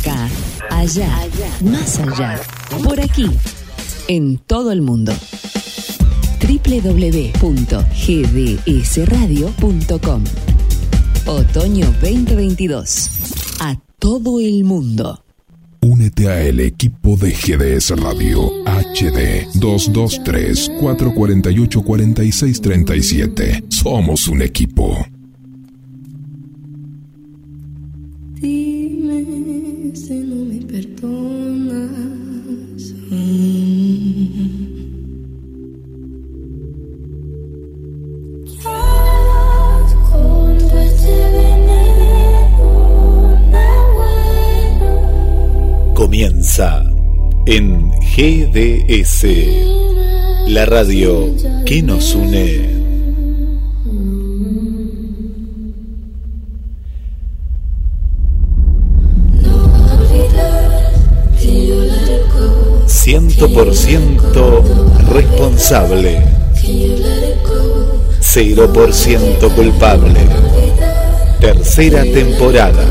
Acá, allá, más allá, por aquí, en todo el mundo. www.gdsradio.com. Otoño 2022. A todo el mundo. Únete a el equipo de GDS Radio HD 223-448-4637. Somos un equipo. Dime si no me perdonas. Comienza en GDS, la radio que nos une. Ciento % responsable, 0% culpable. Tercera temporada.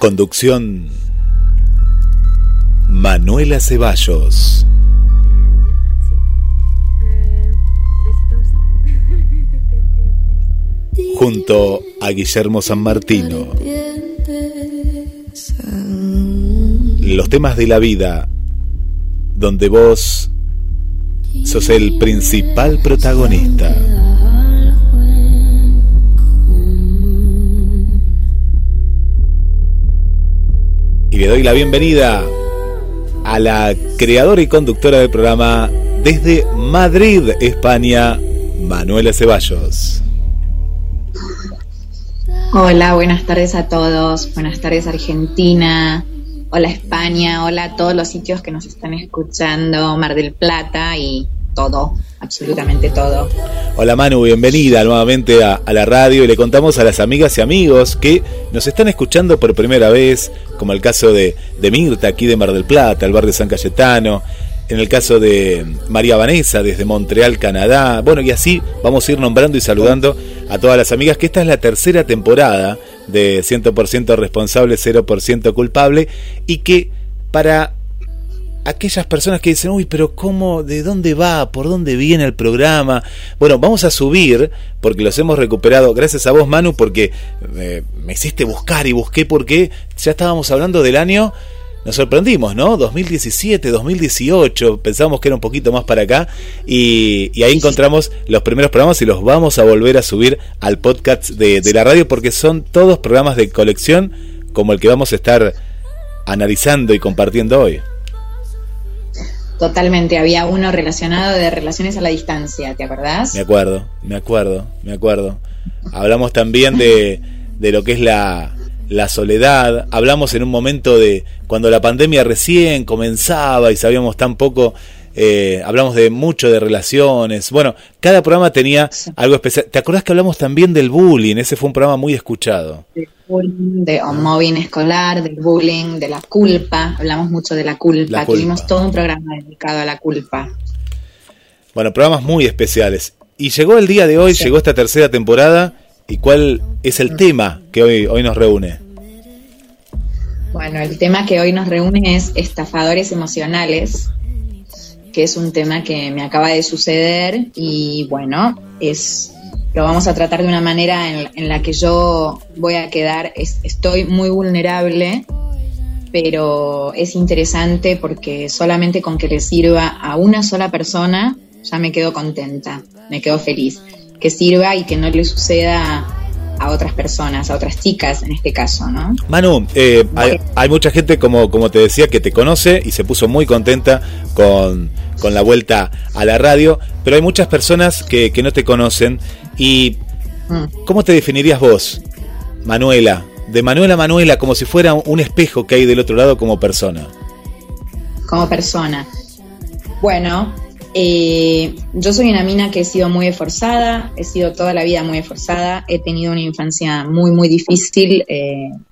Conducción: Manuela Ceballos. Junto a Guillermo San Martino. Los temas de la vida, donde vos sos el principal protagonista. Y le doy la bienvenida a la creadora y conductora del programa desde Madrid, España, Manuela Ceballos. Hola, buenas tardes a todos, buenas tardes Argentina, hola España, hola a todos los sitios que nos están escuchando, Mar del Plata y todo, absolutamente todo. Hola Manu, bienvenida nuevamente a la radio y le contamos a las amigas y amigos que nos están escuchando por primera vez, como el caso de Mirta aquí de Mar del Plata, el barrio San Cayetano, en el caso de María Vanessa desde Montreal, Canadá. Bueno, y así vamos a ir nombrando y saludando a todas las amigas, que esta es la tercera temporada de 100% responsable, 0% culpable, y que para aquellas personas que dicen, uy, pero ¿cómo? ¿De dónde va? ¿Por dónde viene el programa? Bueno, vamos a subir, porque los hemos recuperado, gracias a vos Manu, porque me hiciste buscar y busqué, porque ya estábamos hablando del año. Nos sorprendimos, ¿no? 2017, 2018, pensábamos que era un poquito más para acá y ahí encontramos los primeros programas y los vamos a volver a subir al podcast de la radio, porque son todos programas de colección como el que vamos a estar analizando y compartiendo hoy. Totalmente, había uno relacionado de relaciones a la distancia, ¿te acordás? Me acuerdo. Hablamos también de lo que es la soledad, hablamos en un momento de cuando la pandemia recién comenzaba y sabíamos tan poco, hablamos de mucho de relaciones. Bueno, cada programa tenía algo especial. ¿Te acordás que hablamos también del bullying? Ese fue un programa muy escuchado. Del bullying, de mobbing escolar, del bullying, de la culpa. Hablamos mucho de la culpa. Tuvimos todo un programa dedicado a la culpa. Bueno, programas muy especiales. Y llegó el día de hoy, llegó esta tercera temporada. ¿Y cuál es el tema que hoy nos reúne? Bueno, el tema que hoy nos reúne es estafadores emocionales, que es un tema que me acaba de suceder y bueno, lo vamos a tratar de una manera en la que yo voy a quedar, estoy muy vulnerable, pero es interesante porque solamente con que le sirva a una sola persona ya me quedo contenta, me quedo feliz. Que sirva y que no le suceda a otras personas, a otras chicas en este caso, ¿no? Manu, hay mucha gente, como te decía, que te conoce y se puso muy contenta con la vuelta a la radio, pero hay muchas personas que no te conocen y ¿cómo te definirías vos, Manuela? De Manuela, como si fuera un espejo que hay del otro lado como persona. Como persona. Bueno, yo soy una mina que he sido muy esforzada, he sido toda la vida muy esforzada, he tenido una infancia muy, muy difícil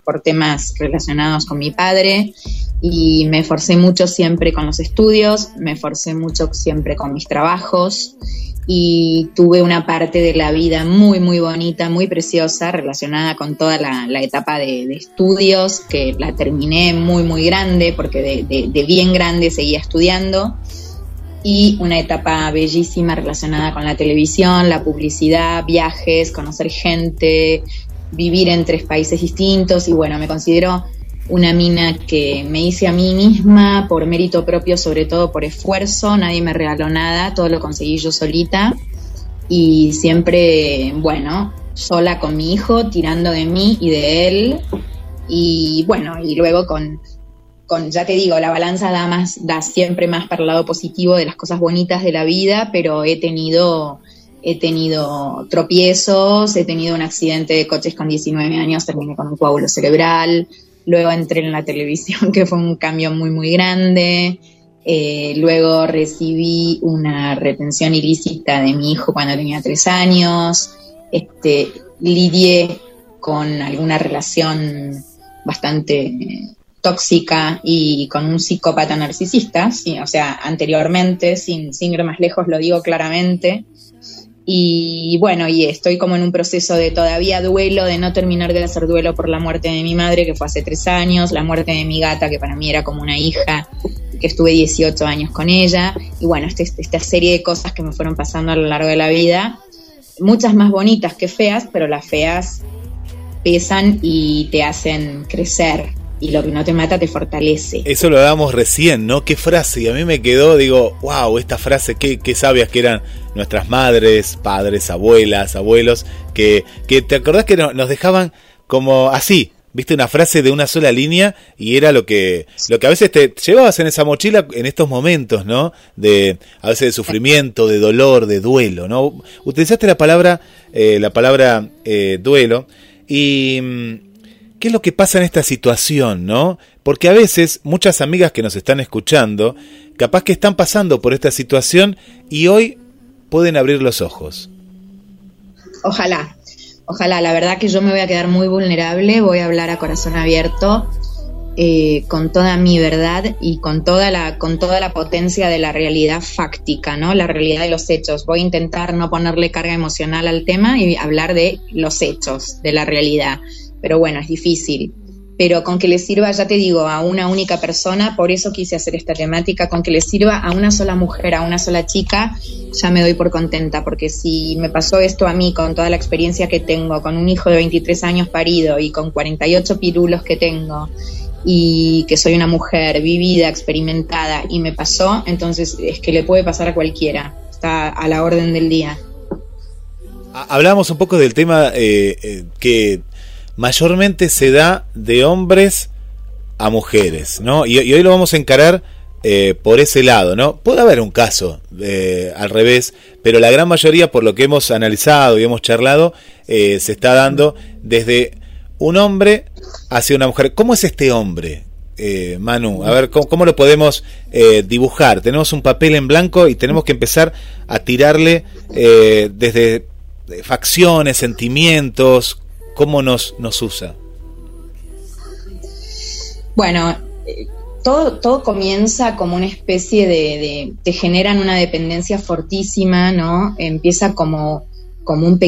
por temas relacionados con mi padre y me esforcé mucho siempre con los estudios, me esforcé mucho siempre con mis trabajos y tuve una parte de la vida muy, muy bonita, muy preciosa, relacionada con toda la etapa de estudios, que la terminé muy, muy grande, porque de bien grande seguía estudiando, y una etapa bellísima relacionada con la televisión, la publicidad, viajes, conocer gente, vivir en 3 países distintos, y bueno, me considero una mina que me hice a mí misma por mérito propio, sobre todo por esfuerzo, nadie me regaló nada, todo lo conseguí yo solita y siempre, bueno, sola con mi hijo, tirando de mí y de él y bueno, y luego con ya te digo, la balanza da siempre más para el lado positivo de las cosas bonitas de la vida, pero he tenido tropiezos, he tenido un accidente de coches con 19 años, terminé con un coágulo cerebral. Luego entré en la televisión, que fue un cambio muy, muy grande. Luego recibí una retención ilícita de mi hijo cuando tenía 3 años. Lidié con alguna relación bastante tóxica y con un psicópata narcisista, sí, o sea, anteriormente, sin ir más lejos, lo digo claramente. Y bueno, y estoy como en un proceso de todavía duelo, de no terminar de hacer duelo por la muerte de mi madre, que fue hace 3 años, la muerte de mi gata, que para mí era como una hija, que estuve 18 años con ella, y bueno, esta serie de cosas que me fueron pasando a lo largo de la vida, muchas más bonitas que feas, pero las feas pesan y te hacen crecer, y lo que no te mata te fortalece. Eso lo hablábamos recién, ¿no? Qué frase, y a mí me quedó, digo, wow, esta frase, qué sabias que eran nuestras madres, padres, abuelas, abuelos, que te acordás que nos dejaban como así, viste, una frase de una sola línea, y era lo que a veces te llevabas en esa mochila en estos momentos, ¿no? De a veces de sufrimiento, de dolor, de duelo, ¿no? Utilizaste la palabra duelo, y ¿qué es lo que pasa en esta situación, no? Porque a veces muchas amigas que nos están escuchando, capaz que están pasando por esta situación y hoy pueden abrir los ojos. Ojalá, la verdad que yo me voy a quedar muy vulnerable, voy a hablar a corazón abierto, con toda mi verdad y con toda la potencia de la realidad fáctica, ¿no? La realidad de los hechos. Voy a intentar no ponerle carga emocional al tema y hablar de los hechos, de la realidad. Pero bueno, es difícil, pero con que le sirva, ya te digo, a una única persona, por eso quise hacer esta temática, con que le sirva a una sola mujer, a una sola chica, ya me doy por contenta, porque si me pasó esto a mí, con toda la experiencia que tengo, con un hijo de 23 años parido y con 48 pirulos que tengo, y que soy una mujer vivida, experimentada, y me pasó, entonces es que le puede pasar a cualquiera, está a la orden del día. Hablábamos un poco del tema que mayormente se da de hombres a mujeres, ¿no? Y hoy lo vamos a encarar por ese lado, ¿no? Puede haber un caso al revés, pero la gran mayoría, por lo que hemos analizado y hemos charlado, se está dando desde un hombre hacia una mujer. ¿Cómo es este hombre, Manu? A ver, ¿cómo lo podemos dibujar? Tenemos un papel en blanco y tenemos que empezar a tirarle desde facciones, sentimientos. ¿Cómo nos usa? Bueno, todo comienza como una especie de te generan una dependencia fortísima, ¿no? Empieza como un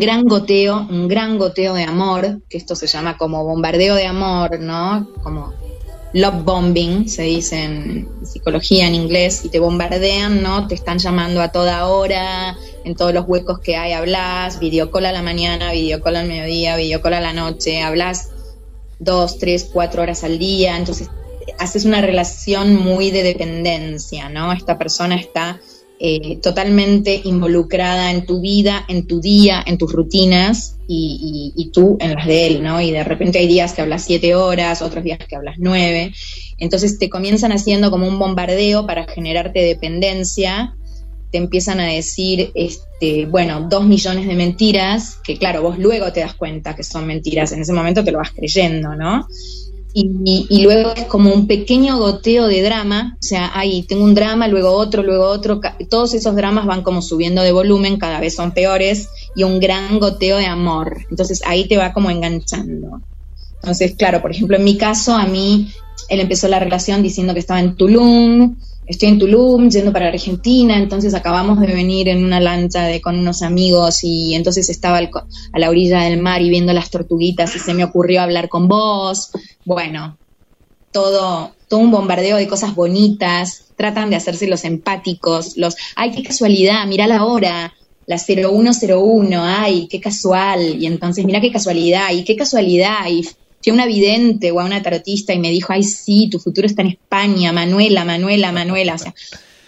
gran goteo de amor, que esto se llama como bombardeo de amor, ¿no? Como love bombing, se dice en psicología en inglés, y te bombardean, ¿no? Te están llamando a toda hora, en todos los huecos que hay hablas, videocola a la mañana, videocola al mediodía, videocola a la noche, hablas 2, 3, 4 horas al día, entonces haces una relación muy de dependencia, ¿no? Esta persona está totalmente involucrada en tu vida, en tu día, en tus rutinas y tú en las de él, ¿no? Y de repente hay días que hablas 7 horas, otros días que hablas 9, entonces te comienzan haciendo como un bombardeo para generarte dependencia, te empiezan a decir, bueno, 2 millones de mentiras, que claro, vos luego te das cuenta que son mentiras, en ese momento te lo vas creyendo, ¿no? Y luego es como un pequeño goteo de drama, o sea, ahí tengo un drama, luego otro, todos esos dramas van como subiendo de volumen, cada vez son peores, y un gran goteo de amor, entonces ahí te va como enganchando. Entonces, claro, por ejemplo, en mi caso, a mí, él empezó la relación diciendo que estaba en Tulum, estoy en Tulum, yendo para Argentina, entonces acabamos de venir en una lancha con unos amigos y entonces estaba a la orilla del mar y viendo las tortuguitas y se me ocurrió hablar con vos. Bueno, todo un bombardeo de cosas bonitas, tratan de hacerse los empáticos, ¡ay, qué casualidad! Mirá la hora, la 01:01, ¡ay, qué casual! Y entonces, mirá qué casualidad, y qué casualidad, y fui a una vidente o a una tarotista y me dijo, ¡ay, sí, tu futuro está en España, Manuela! O sea,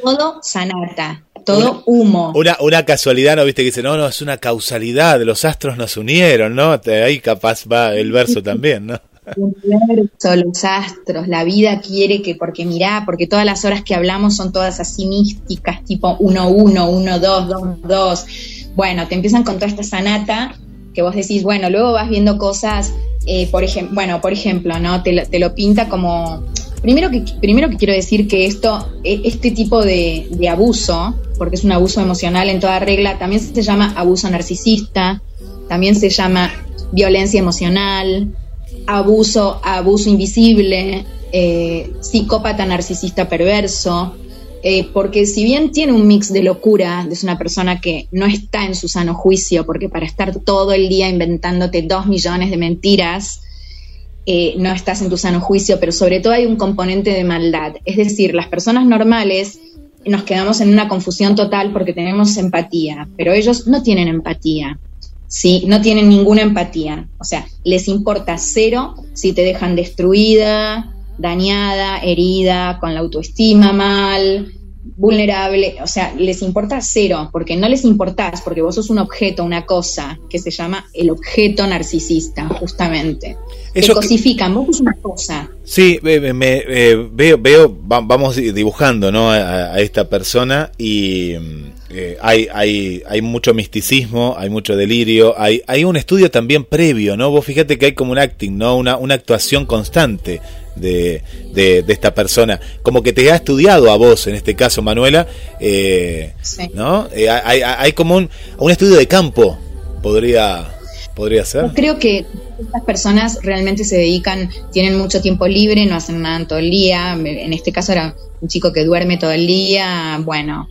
todo sanata, todo humo. Una casualidad, ¿no? Viste que dice, no, es una causalidad, los astros nos unieron, ¿no? Ahí capaz va el verso también, ¿no? El universo, los astros, la vida quiere que, porque todas las horas que hablamos son todas así místicas, tipo 1-1, 1-2, 2-2. Bueno, te empiezan con toda esta sanata que vos decís, bueno, luego vas viendo cosas, por ejemplo, ¿no? Te lo pinta como, primero que quiero decir que este tipo de abuso, porque es un abuso emocional en toda regla, también se llama abuso narcisista, también se llama violencia emocional, abuso invisible, psicópata narcisista perverso, porque si bien tiene un mix de locura, es una persona que no está en su sano juicio, porque para estar todo el día inventándote 2 millones de mentiras, no estás en tu sano juicio, pero sobre todo hay un componente de maldad. Es decir, las personas normales nos quedamos en una confusión total porque tenemos empatía, pero ellos no tienen empatía. Sí, no tienen ninguna empatía, o sea, les importa cero si te dejan destruida, dañada, herida, con la autoestima mal, vulnerable, o sea, les importa cero, porque no les importás, porque vos sos un objeto, una cosa, que se llama el objeto narcisista, justamente. Te cosifican, vos sos una cosa. Sí, veo, vamos dibujando, ¿no?, a esta persona y... Hay mucho misticismo, hay mucho delirio, hay un estudio también previo, ¿no? Vos fíjate que hay como un acting, ¿no? Una actuación constante de esta persona, como que te ha estudiado a vos, en este caso, Manuela, sí, ¿no? Hay como un estudio de campo, podría ser. Yo creo que estas personas realmente se dedican, tienen mucho tiempo libre, no hacen nada todo el día. En este caso era un chico que duerme todo el día, bueno...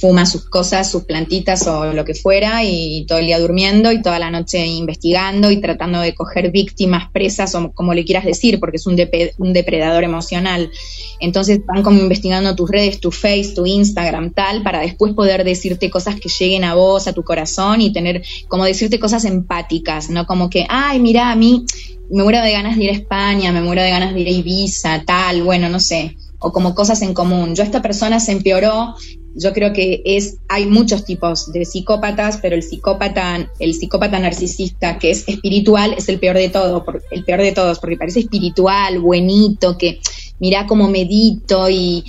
fuma sus cosas, sus plantitas o lo que fuera, y todo el día durmiendo y toda la noche investigando y tratando de coger víctimas, presas o como le quieras decir, porque es un depredador emocional. Entonces van como investigando tus redes, tu Face, tu Instagram, tal, para después poder decirte cosas que lleguen a vos, a tu corazón, y tener, como decirte cosas empáticas, ¿no? Como que, ay, mirá, a mí me muero de ganas de ir a España, me muero de ganas de ir a Ibiza, tal, bueno, no sé, o como cosas en común. Yo, esta persona se empeoró. Yo creo que hay muchos tipos de psicópatas, pero el psicópata narcisista, que es espiritual, es el peor de todos, porque parece espiritual, buenito, que mirá cómo medito y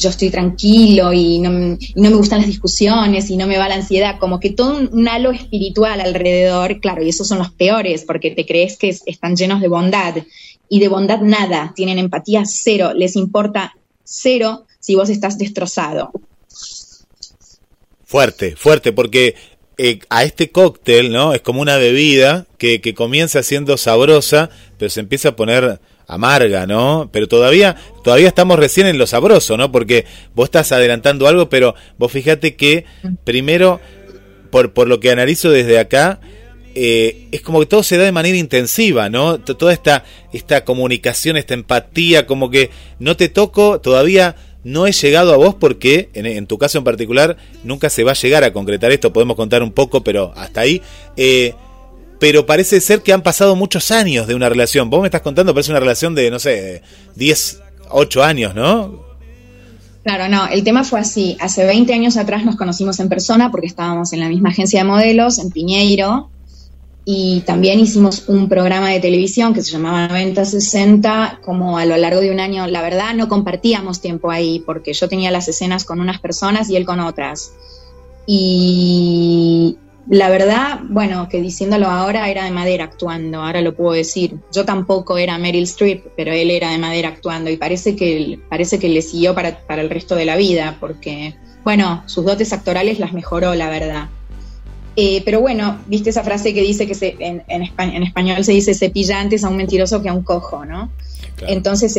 yo estoy tranquilo y no me gustan las discusiones y no me va la ansiedad, como que todo un halo espiritual alrededor, claro, y esos son los peores, porque te crees que están llenos de bondad, y de bondad nada, tienen empatía cero, les importa cero si vos estás destrozado. Fuerte, porque a este cóctel, ¿no?, es como una bebida que comienza siendo sabrosa, pero se empieza a poner amarga, ¿no? Pero todavía estamos recién en lo sabroso, ¿no? Porque vos estás adelantando algo, pero vos fíjate que primero, por lo que analizo desde acá, es como que todo se da de manera intensiva, ¿no? Toda esta comunicación, esta empatía, como que no te toco, todavía no he llegado a vos, porque en tu caso en particular nunca se va a llegar a concretar esto, podemos contar un poco, pero hasta ahí. Pero parece ser que han pasado muchos años de una relación. Vos me estás contando, parece una relación de, no sé, 10, 8 años, ¿no? Claro, no, el tema fue así. Hace 20 años atrás nos conocimos en persona porque estábamos en la misma agencia de modelos, en Piñeiro, y también hicimos un programa de televisión que se llamaba 90-60, como a lo largo de un año. La verdad, no compartíamos tiempo ahí, porque yo tenía las escenas con unas personas y él con otras. Y... la verdad, bueno, que diciéndolo ahora, era de madera actuando, ahora lo puedo decir. Yo tampoco era Meryl Streep, pero él era de madera actuando, y parece que le siguió para el resto de la vida, porque, bueno, sus dotes actorales las mejoró, la verdad. Pero bueno, viste esa frase que dice que en español se dice cepilla antes a un mentiroso que a un cojo, ¿no? Claro. Entonces,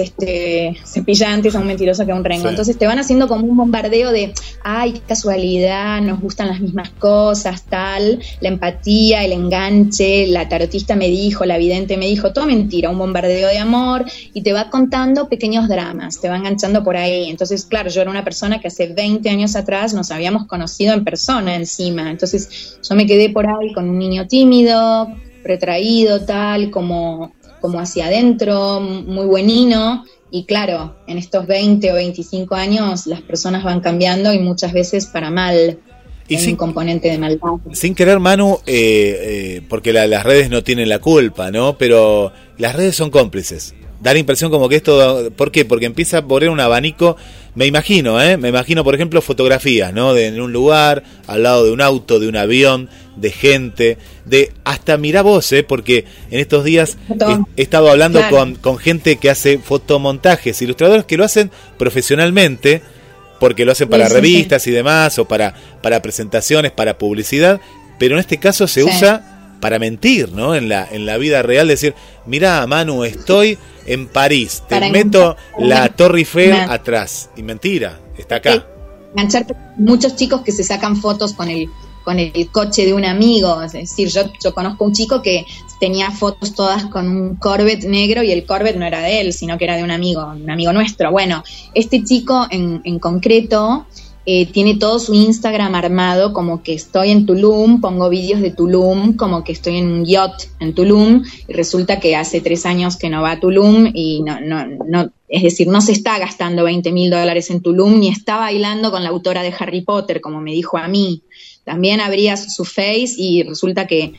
cepilla antes a un mentiroso que a un rengo. Sí. Entonces te van haciendo como un bombardeo de, ay, qué casualidad, nos gustan las mismas cosas, tal, la empatía, el enganche, la tarotista me dijo, la vidente me dijo, todo mentira, un bombardeo de amor, y te va contando pequeños dramas, te va enganchando por ahí. Entonces, claro, yo era una persona que hace 20 años atrás nos habíamos conocido en persona encima, entonces yo me quedé por ahí con un niño tímido, retraído, tal, como hacia adentro, muy buenino, y claro, en estos 20 o 25 años las personas van cambiando y muchas veces para mal, hay un componente de maldad. Sin querer, Manu, porque las redes no tienen la culpa, ¿no? Pero las redes son cómplices. Da la impresión como que esto... ¿Por qué? Porque empieza a poner un abanico... Me imagino, por ejemplo, fotografías, ¿no? En un lugar, al lado de un auto, de un avión, de gente... Hasta mirá vos, porque en estos días he estado hablando con gente que hace fotomontajes, ilustradores que lo hacen profesionalmente, porque lo hacen para revistas y demás, o para presentaciones, para publicidad, pero en este caso se usa... para mentir, ¿no? En la vida real, decir, mirá, Manu, estoy en París, te meto la Torre Eiffel atrás, y mentira, está acá. Engancharte, muchos chicos que se sacan fotos con el coche de un amigo, es decir, yo conozco un chico que tenía fotos todas con un Corvette negro y el Corvette no era de él, sino que era de un amigo nuestro. Bueno, este chico en concreto... tiene todo su Instagram armado como que estoy en Tulum, pongo vídeos de Tulum, como que estoy en un yacht en Tulum, y resulta que hace 3 años que no va a Tulum y no, es decir, no se está gastando $20,000 en Tulum, ni está bailando con la autora de Harry Potter, como me dijo a mí. También abría su Face y resulta que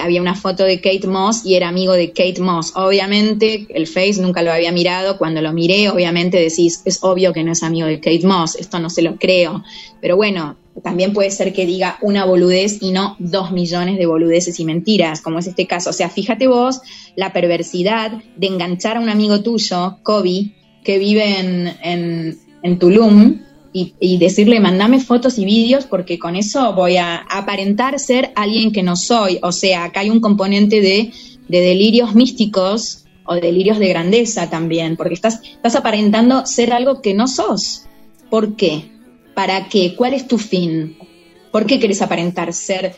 había una foto de Kate Moss y era amigo de Kate Moss. Obviamente, el Face nunca lo había mirado. Cuando lo miré, obviamente decís, es obvio que no es amigo de Kate Moss. Esto no se lo creo. Pero bueno, también puede ser que diga una boludez y no 2 millones de boludeces y mentiras, como es este caso. O sea, fíjate vos la perversidad de enganchar a un amigo tuyo, Kobe, que vive en Tulum, y decirle, mandame fotos y vídeos porque con eso voy a aparentar ser alguien que no soy. O sea, acá hay un componente de delirios místicos o delirios de grandeza también, porque estás aparentando ser algo que no sos. ¿Por qué? ¿Para qué? ¿Cuál es tu fin? ¿Por qué querés aparentar ser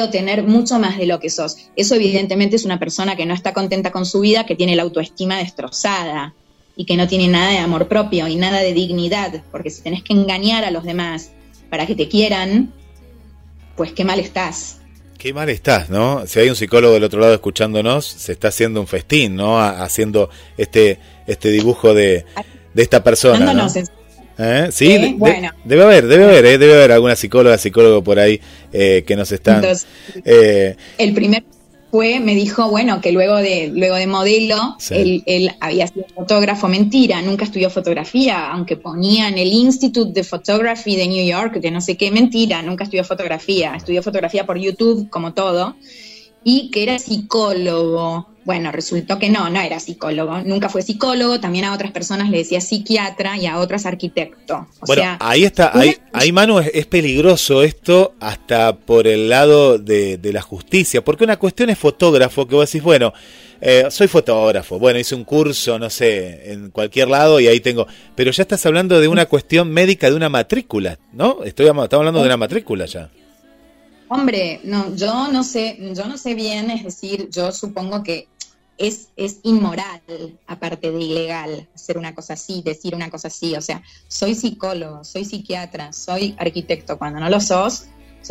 o tener mucho más de lo que sos? Eso evidentemente es una persona que no está contenta con su vida, que tiene la autoestima destrozada y que no tiene nada de amor propio y nada de dignidad, porque si tenés que engañar a los demás para que te quieran, pues qué mal estás. Qué mal estás, ¿no? Si hay un psicólogo del otro lado escuchándonos, se está haciendo un festín, ¿no? Haciendo este dibujo de esta persona, ¿no? Sí, bueno. Debe haber alguna psicólogo por ahí que nos están... Entonces, el primer... me dijo, bueno, que luego de modelo, sí, él había sido fotógrafo, mentira, nunca estudió fotografía, aunque ponía en el Institute of Photography de New York, de no sé qué, mentira, nunca estudió fotografía por YouTube, como todo, y que era psicólogo. Bueno, resultó que no era psicólogo, nunca fue psicólogo, también a otras personas le decía psiquiatra y a otras arquitecto. O sea, ahí está, ahí Manu, es peligroso esto hasta por el lado de la justicia, porque una cuestión es fotógrafo, que vos decís, bueno, soy fotógrafo, bueno, hice un curso, no sé, en cualquier lado y ahí tengo, pero ya estás hablando de una cuestión médica, de una matrícula, ¿no? Estamos hablando de una matrícula ya. Hombre, no, yo no sé bien, es decir, yo supongo que es inmoral, aparte de ilegal, hacer una cosa así, decir una cosa así. O sea, soy psicólogo, soy psiquiatra, soy arquitecto. Cuando no lo sos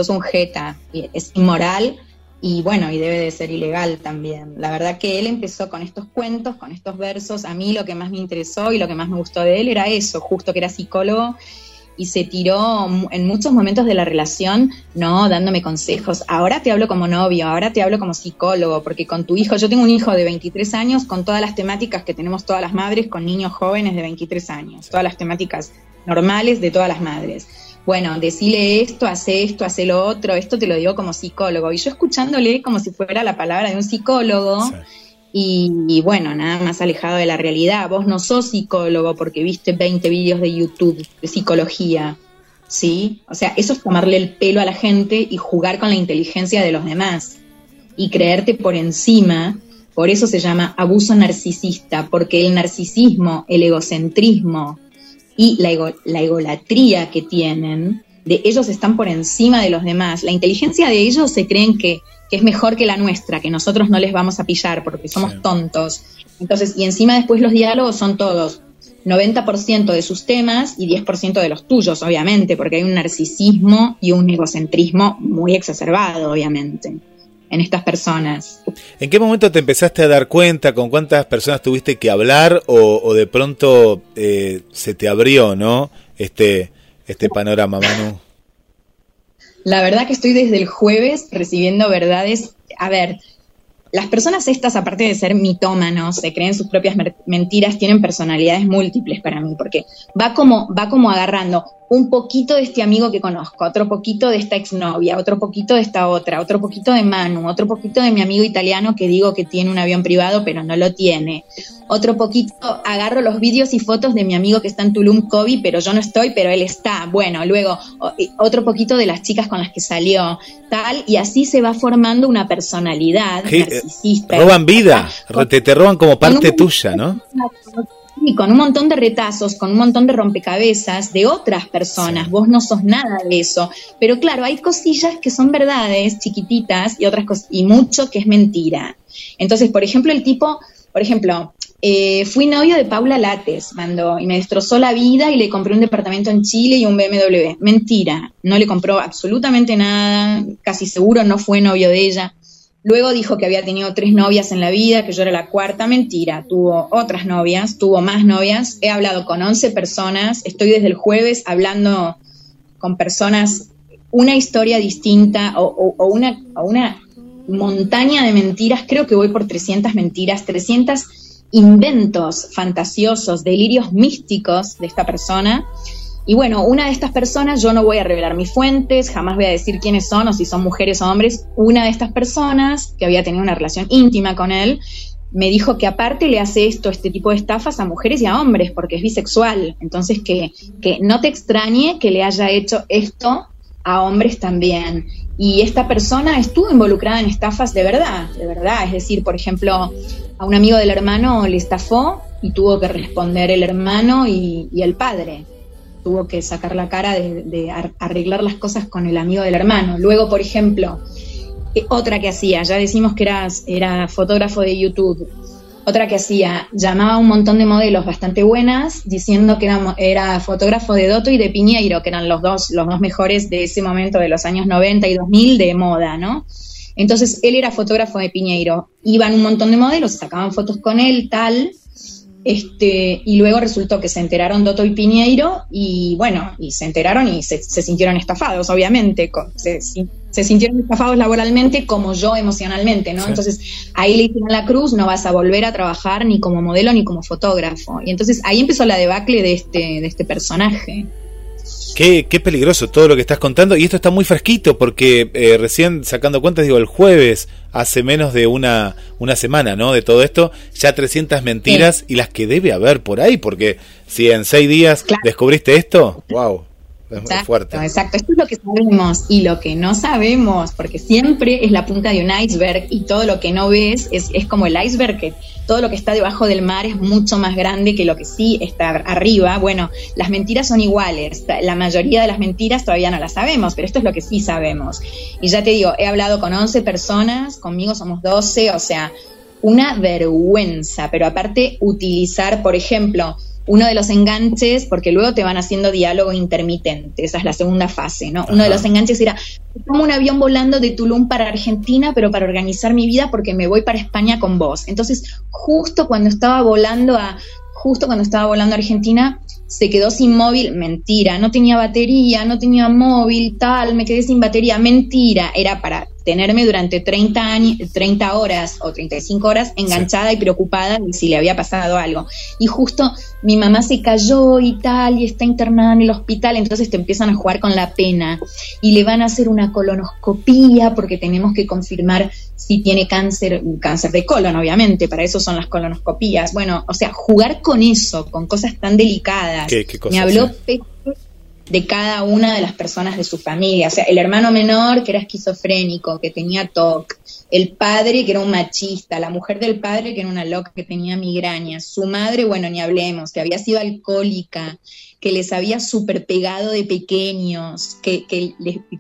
un jeta, y es inmoral y bueno, y debe de ser ilegal también. La verdad que él empezó con estos cuentos, con estos versos. A mí lo que más me interesó y lo que más me gustó de él era eso, justo que era psicólogo. Y se tiró en muchos momentos de la relación, no, dándome consejos. Ahora te hablo como novio, ahora te hablo como psicólogo, porque con tu hijo, yo tengo un hijo de 23 años con todas las temáticas que tenemos todas las madres, con niños jóvenes de 23 años, todas las temáticas normales de todas las madres. Bueno, decile esto, hace lo otro, esto te lo digo como psicólogo. Y yo escuchándole como si fuera la palabra de un psicólogo... Sí. Y bueno, nada más alejado de la realidad. Vos no sos psicólogo porque viste 20 vídeos de YouTube de psicología. ¿sí? O sea, eso es tomarle el pelo a la gente y jugar con la inteligencia de los demás y creerte por encima. Por eso se llama abuso narcisista, porque el narcisismo, el egocentrismo y la egolatría que tienen, de ellos están por encima de los demás. La inteligencia de ellos se creen que es mejor que la nuestra, que nosotros no les vamos a pillar porque somos tontos. Entonces, y encima después los diálogos son todos 90% de sus temas y 10% de los tuyos, obviamente, porque hay un narcisismo y un egocentrismo muy exacerbado, obviamente, en estas personas. ¿En qué momento te empezaste a dar cuenta? ¿Con cuántas personas tuviste que hablar? ¿O de pronto se te abrió, ¿no? Este panorama, Manu. La verdad que estoy desde el jueves recibiendo verdades. A ver, las personas estas, aparte de ser mitómanos, se creen sus propias mentiras, tienen personalidades múltiples para mí, porque va como agarrando un poquito de este amigo que conozco, otro poquito de esta exnovia, otro poquito de esta otra, otro poquito de Manu, otro poquito de mi amigo italiano que digo que tiene un avión privado pero no lo tiene, otro poquito, agarro los vídeos y fotos de mi amigo que está en Tulum, Kobe, pero yo no estoy, pero él está, bueno, luego otro poquito de las chicas con las que salió, tal, y así se va formando una personalidad narcisista. Roban vida, te roban como parte tuya, ¿no? Y con un montón de retazos, con un montón de rompecabezas de otras personas, vos no sos nada de eso, pero claro, hay cosillas que son verdades chiquititas y otras y mucho que es mentira. Entonces, por ejemplo, el tipo, fui novio de Paula Lates, mandó, y me destrozó la vida y le compré un departamento en Chile y un BMW. Mentira, no le compró absolutamente nada, casi seguro no fue novio de ella. Luego dijo que había tenido 3 novias en la vida, que yo era la cuarta. Mentira, tuvo otras novias, tuvo más novias. He hablado con 11 personas, estoy desde el jueves hablando con personas, una historia distinta o una montaña de mentiras. Creo que voy por 300 mentiras, 300 inventos fantasiosos, delirios místicos de esta persona. Y bueno, una de estas personas, yo no voy a revelar mis fuentes, jamás voy a decir quiénes son o si son mujeres o hombres, una de estas personas que había tenido una relación íntima con él, me dijo que aparte le hace este tipo de estafas a mujeres y a hombres porque es bisexual, entonces que no te extrañe que le haya hecho esto a hombres también. Y esta persona estuvo involucrada en estafas de verdad, es decir, por ejemplo, a un amigo del hermano le estafó y tuvo que responder el hermano y el padre. Tuvo que sacar la cara de arreglar las cosas con el amigo del hermano. Luego, por ejemplo, otra que hacía, ya decimos que era fotógrafo de YouTube, otra que hacía, llamaba a un montón de modelos bastante buenas, diciendo que era fotógrafo de Doto y de Piñeiro, que eran los dos mejores de ese momento, de los años 90 y 2000, de moda, ¿no? Entonces, él era fotógrafo de Piñeiro. Iban un montón de modelos, sacaban fotos con él, tal. Y luego resultó que se enteraron Doto y Piñeiro y bueno, y se enteraron y se sintieron estafados, obviamente, se sintieron estafados laboralmente como yo emocionalmente, ¿no? Sí. Entonces ahí le hicieron la cruz, no vas a volver a trabajar ni como modelo ni como fotógrafo. Y entonces ahí empezó la debacle de este personaje. Qué peligroso todo lo que estás contando, y esto está muy fresquito porque recién sacando cuentas, digo, el jueves, hace menos de una semana, ¿no? De todo esto, ya 300 mentiras, sí. Y las que debe haber por ahí, porque si en 6 días descubriste esto, wow, es exacto, muy fuerte. Exacto, esto es lo que sabemos y lo que no sabemos, porque siempre es la punta de un iceberg y todo lo que no ves es como el iceberg, que todo lo que está debajo del mar es mucho más grande que lo que sí está arriba. Bueno, las mentiras son iguales, la mayoría de las mentiras todavía no las sabemos, pero esto es lo que sí sabemos. Y ya te digo, he hablado con 11 personas, conmigo somos 12, o sea, una vergüenza, pero aparte utilizar, por ejemplo, uno de los enganches, porque luego te van haciendo diálogo intermitente, esa es la segunda fase, ¿no? Ajá. Uno de los enganches era, tomo un avión volando de Tulum para Argentina, pero para organizar mi vida porque me voy para España con vos. Entonces, justo cuando estaba volando a Argentina, se quedó sin móvil, mentira, no tenía batería, no tenía móvil, tal, me quedé sin batería, mentira, era para tenerme durante 30 horas o 35 horas enganchada y preocupada de si le había pasado algo. Y justo mi mamá se cayó y tal, y está internada en el hospital, entonces te empiezan a jugar con la pena. Y le van a hacer una colonoscopía porque tenemos que confirmar si tiene cáncer de colon, obviamente, para eso son las colonoscopías. Bueno, o sea, jugar con eso, con cosas tan delicadas. ¿Qué cosas? Me habló de cada una de las personas de su familia. O sea, el hermano menor que era esquizofrénico, que tenía TOC, el padre que era un machista, la mujer del padre que era una loca, que tenía migraña, su madre, bueno, ni hablemos, que había sido alcohólica, que les había súper pegado de pequeños, que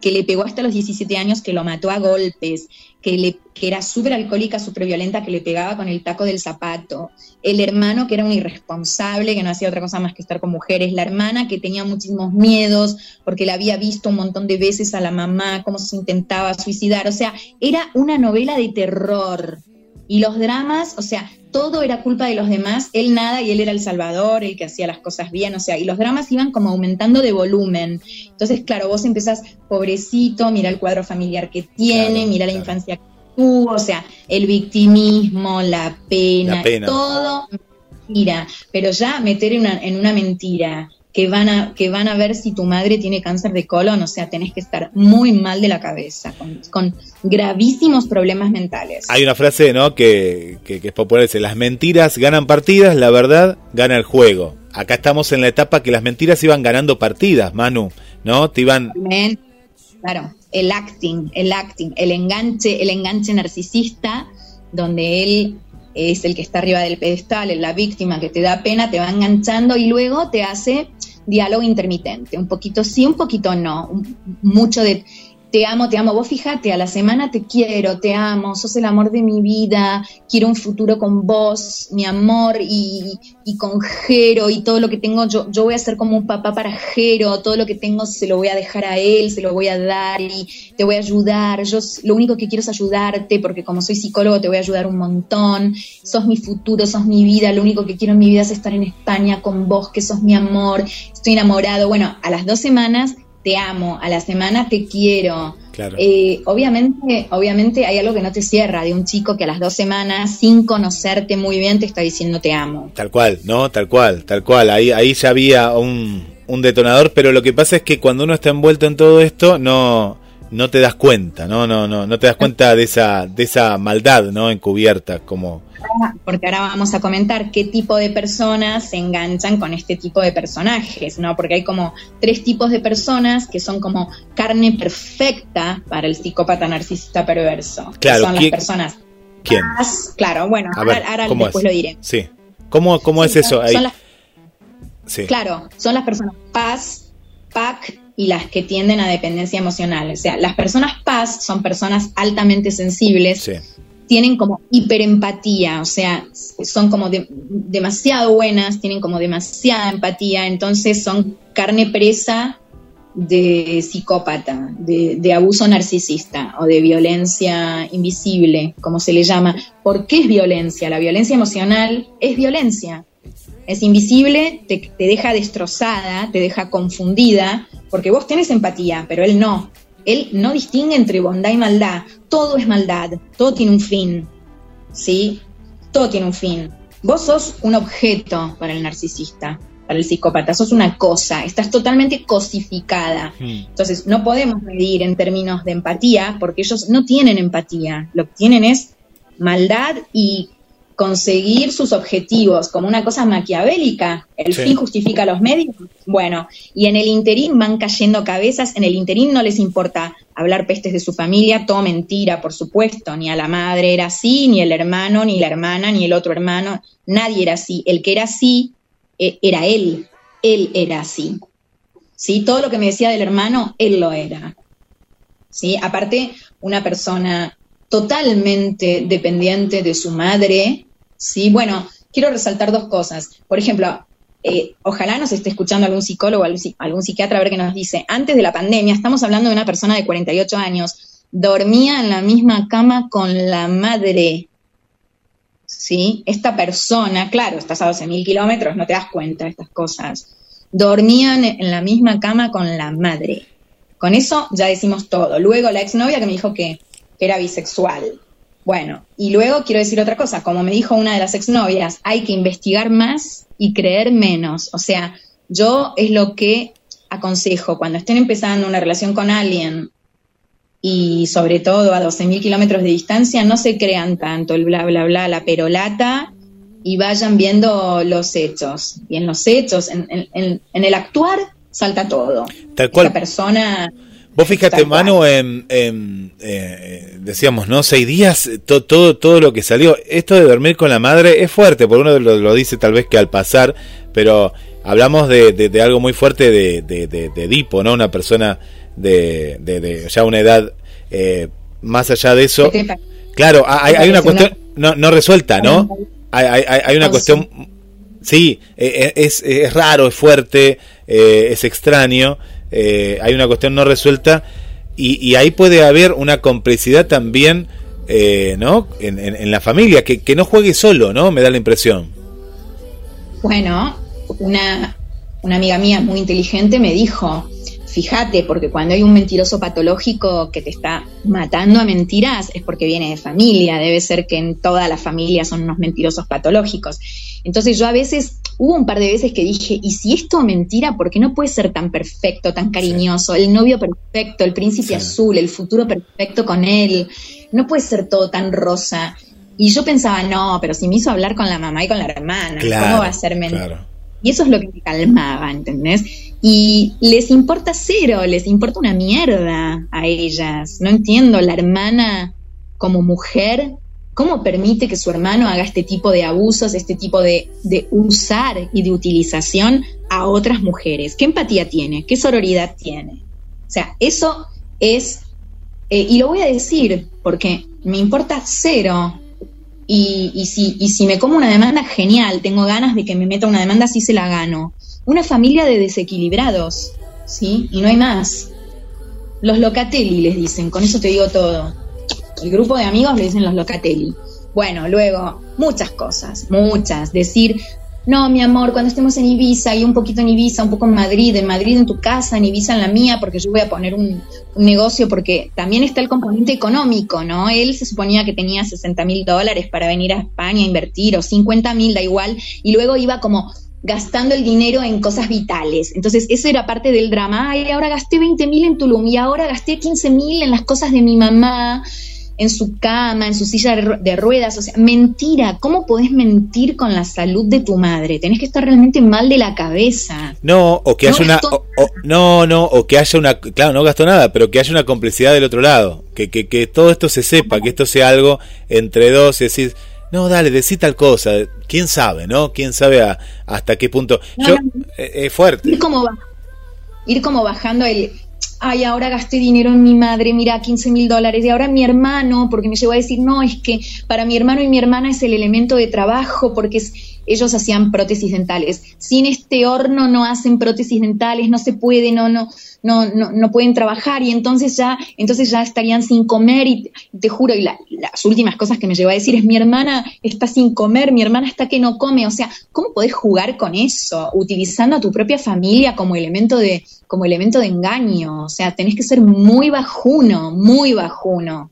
le pegó hasta los 17 años, que lo mató a golpes, que era súper alcohólica, súper violenta, que le pegaba con el taco del zapato, el hermano que era un irresponsable, que no hacía otra cosa más que estar con mujeres, la hermana que tenía muchísimos miedos porque la había visto un montón de veces a la mamá, cómo se intentaba suicidar. O sea, era una novela de terror. Y los dramas, o sea, todo era culpa de los demás, él nada y él era el salvador, el que hacía las cosas bien, o sea, y los dramas iban como aumentando de volumen. Entonces, claro, vos empezás, pobrecito, mira el cuadro familiar que tiene, claro, mira la infancia que tuvo, o sea, el victimismo, la pena. Todo mentira. Pero ya meter en una mentira que van a ver si tu madre tiene cáncer de colon, o sea, tenés que estar muy mal de la cabeza, con gravísimos problemas mentales. Hay una frase, ¿no?, que es popular, dice, las mentiras ganan partidas, la verdad gana el juego. Acá estamos en la etapa que las mentiras iban ganando partidas, Manu, ¿no? Te iban... Claro, el acting, el enganche narcisista, donde él... es el que está arriba del pedestal, es la víctima que te da pena, te va enganchando y luego te hace diálogo intermitente, un poquito sí, un poquito no, mucho de te amo, vos fíjate, a la semana te quiero, te amo, sos el amor de mi vida, quiero un futuro con vos, mi amor, y con Jero, y todo lo que tengo, yo voy a ser como un papá para Jero, todo lo que tengo se lo voy a dejar a él, se lo voy a dar, y te voy a ayudar, yo lo único que quiero es ayudarte, porque como soy psicólogo te voy a ayudar un montón, sos mi futuro, sos mi vida, lo único que quiero en mi vida es estar en España con vos, que sos mi amor, estoy enamorado. Bueno, a las 2 semanas... te amo, a la semana te quiero. Claro. Obviamente hay algo que no te cierra de un chico que a las 2 semanas, sin conocerte muy bien, te está diciendo te amo. Tal cual, ¿no? Tal cual. Ahí ya había un detonador, pero lo que pasa es que cuando uno está envuelto en todo esto, no te das cuenta, no te das cuenta de esa maldad, ¿no?, encubierta, como... Porque ahora vamos a comentar qué tipo de personas se enganchan con este tipo de personajes, ¿no? Porque hay como 3 tipos de personas que son como carne perfecta para el psicópata narcisista perverso. Claro. Son las personas... ¿Quién? Más, claro, bueno, ahora después es? Lo diré. Sí. ¿Cómo sí, es eso? Ahí. Sí. Claro, son las personas paz, pac, y las que tienden a dependencia emocional. O sea, las personas paz son personas altamente sensibles, sí, tienen como hiperempatía, o sea, son como demasiado buenas, tienen como demasiada empatía, entonces son carne presa de psicópata, de abuso narcisista o de violencia invisible, como se le llama. ¿Por qué es violencia? La violencia emocional es violencia. Es invisible, te deja destrozada, te deja confundida, porque vos tenés empatía, pero él no. Él no distingue entre bondad y maldad. Todo es maldad, todo tiene un fin, ¿sí? Todo tiene un fin. Vos sos un objeto para el narcisista, para el psicópata, sos una cosa, estás totalmente cosificada. Entonces no podemos medir en términos de empatía, porque ellos no tienen empatía, lo que tienen es maldad y conseguir sus objetivos, como una cosa maquiavélica, el sí, fin justifica los medios. Bueno, y en el interín van cayendo cabezas, en el interín no les importa hablar pestes de su familia, todo mentira, por supuesto, ni a la madre era así, ni el hermano, ni la hermana, ni el otro hermano, nadie era así, el que era así era él era así, ¿sí? Todo lo que me decía del hermano, él lo era, ¿sí? Aparte, una persona totalmente dependiente de su madre. Sí, bueno, quiero resaltar 2 cosas. Por ejemplo, ojalá nos esté escuchando algún psicólogo, algún psiquiatra, a ver qué nos dice. Antes de la pandemia, estamos hablando de una persona de 48 años, dormía en la misma cama con la madre. Sí, esta persona, claro, estás a 12.000 kilómetros, no te das cuenta de estas cosas. Dormían en la misma cama con la madre. Con eso ya decimos todo. Luego la exnovia que me dijo que era bisexual. Bueno, y luego quiero decir otra cosa, como me dijo una de las exnovias, hay que investigar más y creer menos. O sea, yo es lo que aconsejo, cuando estén empezando una relación con alguien, y sobre todo a 12.000 kilómetros de distancia, no se crean tanto el bla, bla, bla, la perolata, y vayan viendo los hechos. Y en los hechos, en el actuar, salta todo. Tal cual. Esta persona... Vos fíjate, Manu, decíamos, ¿no? 6 días, todo lo que salió. Esto de dormir con la madre es fuerte, por uno lo dice tal vez que al pasar, pero hablamos de algo muy fuerte de Edipo, ¿no? Una persona de ya una edad, más allá de eso. Claro, hay una cuestión no resuelta, ¿no? Hay una cuestión... Sí, es raro, es fuerte, es extraño... hay una cuestión no resuelta y ahí puede haber una complicidad también, ¿no? En la familia, que no juegue solo, ¿no? Me da la impresión. Bueno, una amiga mía muy inteligente me dijo, fíjate, porque cuando hay un mentiroso patológico que te está matando a mentiras es porque viene de familia, debe ser que en toda la familia son unos mentirosos patológicos. Entonces yo a veces... Hubo un par de veces que dije, ¿y si esto es mentira? Porque no puede ser tan perfecto, tan cariñoso, sí. El novio perfecto, el príncipe sí. azul, el futuro perfecto con él, no puede ser todo tan rosa. Y yo pensaba, no, pero si me hizo hablar con la mamá y con la hermana, claro, ¿cómo va a ser mentira? Claro. Y eso es lo que me calmaba, ¿entendés? Y les importa cero, les importa una mierda a ellas. No entiendo, la hermana como mujer... ¿Cómo permite que su hermano haga este tipo de abusos, este tipo de usar y de utilización a otras mujeres? ¿Qué empatía tiene? ¿Qué sororidad tiene? O sea, eso es... y lo voy a decir porque me importa cero. Y si me como una demanda, genial. Tengo ganas de que me meta una demanda, sí se la gano. Una familia de desequilibrados, ¿sí? Y no hay más. Los Locatelli les dicen, con eso te digo todo. El grupo de amigos le dicen los Locatelli. Bueno, luego, muchas cosas, muchas. Decir, no, mi amor, cuando estemos en Ibiza, y un poquito en Ibiza, un poco en Madrid en tu casa, en Ibiza en la mía, porque yo voy a poner un negocio, porque también está el componente económico, ¿no? Él se suponía que tenía $60,000 para venir a España a invertir, o $50,000, da igual, y luego iba como gastando el dinero en cosas vitales. Entonces, eso era parte del drama. Ay, ahora gasté $20,000 en Tulum, y ahora gasté $15,000 en las cosas de mi mamá, en su cama, en su silla de ruedas. O sea, mentira. ¿Cómo podés mentir con la salud de tu madre? Tenés que estar realmente mal de la cabeza. No, o que no haya una... o que haya una... Claro, no gastó nada, pero que haya una complicidad del otro lado. Que todo esto se sepa, que esto sea algo entre dos y decís, no, dale, decí tal cosa. ¿Quién sabe, no? ¿Quién sabe hasta qué punto? Es fuerte. Ir como bajando el... Ay, ahora gasté dinero en mi madre, mira, $15,000. Y ahora mi hermano, porque me llegó a decir, no, es que para mi hermano y mi hermana es el elemento de trabajo, porque ellos hacían prótesis dentales. Sin este horno no hacen prótesis dentales, no se puede, no pueden trabajar, y entonces ya estarían sin comer, y te juro, y las últimas cosas que me llegó a decir es, mi hermana está sin comer, mi hermana está que no come. O sea, ¿cómo podés jugar con eso? Utilizando a tu propia familia como elemento de engaño. O sea, tenés que ser muy bajuno, muy bajuno.